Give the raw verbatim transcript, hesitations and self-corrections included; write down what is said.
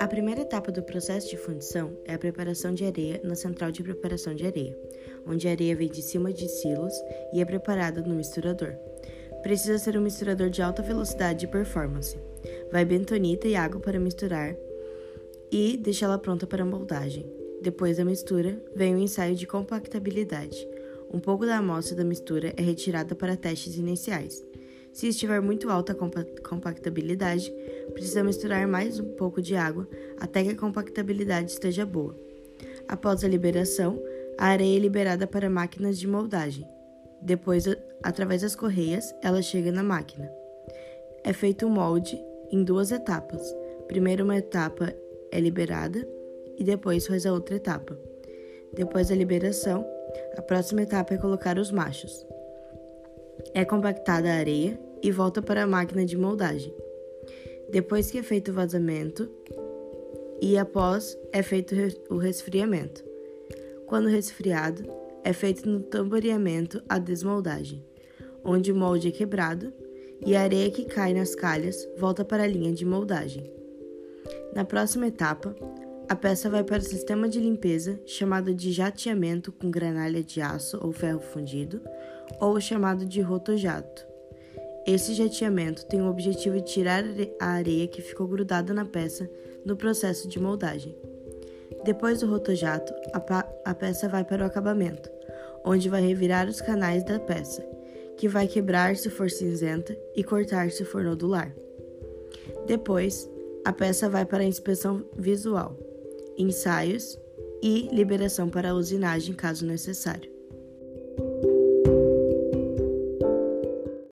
A primeira etapa do processo de fundição é a preparação de areia na central de preparação de areia, onde a areia vem de cima de silos e é preparada no misturador. Precisa ser um misturador de alta velocidade e performance. Vai bentonita e água para misturar e deixá-la pronta para a moldagem. Depois da mistura, vem o ensaio de compactabilidade. Um pouco da amostra da mistura é retirada para testes iniciais. Se estiver muito alta a compactabilidade, precisa misturar mais um pouco de água até que a compactabilidade esteja boa. Após a liberação, a areia é liberada para máquinas de moldagem. Depois, através das correias, ela chega na máquina. É feito um molde em duas etapas. Primeiro uma etapa é liberada e depois faz a outra etapa. Depois da liberação, a próxima etapa é colocar os machos. É compactada a areia e volta para a máquina de moldagem. Depois que é feito o vazamento e após é feito o resfriamento. Quando resfriado, é feito no tamboreamento a desmoldagem, onde o molde é quebrado e a areia que cai nas calhas volta para a linha de moldagem. Na próxima etapa, a peça vai para o sistema de limpeza, chamado de jateamento com granalha de aço ou ferro fundido, ou chamado de rotojato. Esse jateamento tem o objetivo de tirar a areia que ficou grudada na peça no processo de moldagem. Depois do rotojato, a, a peça vai para o acabamento, onde vai revirar os canais da peça, que vai quebrar se for cinzenta e cortar se for nodular. Depois, a peça vai para a inspeção visual, ensaios e liberação para a usinagem caso necessário.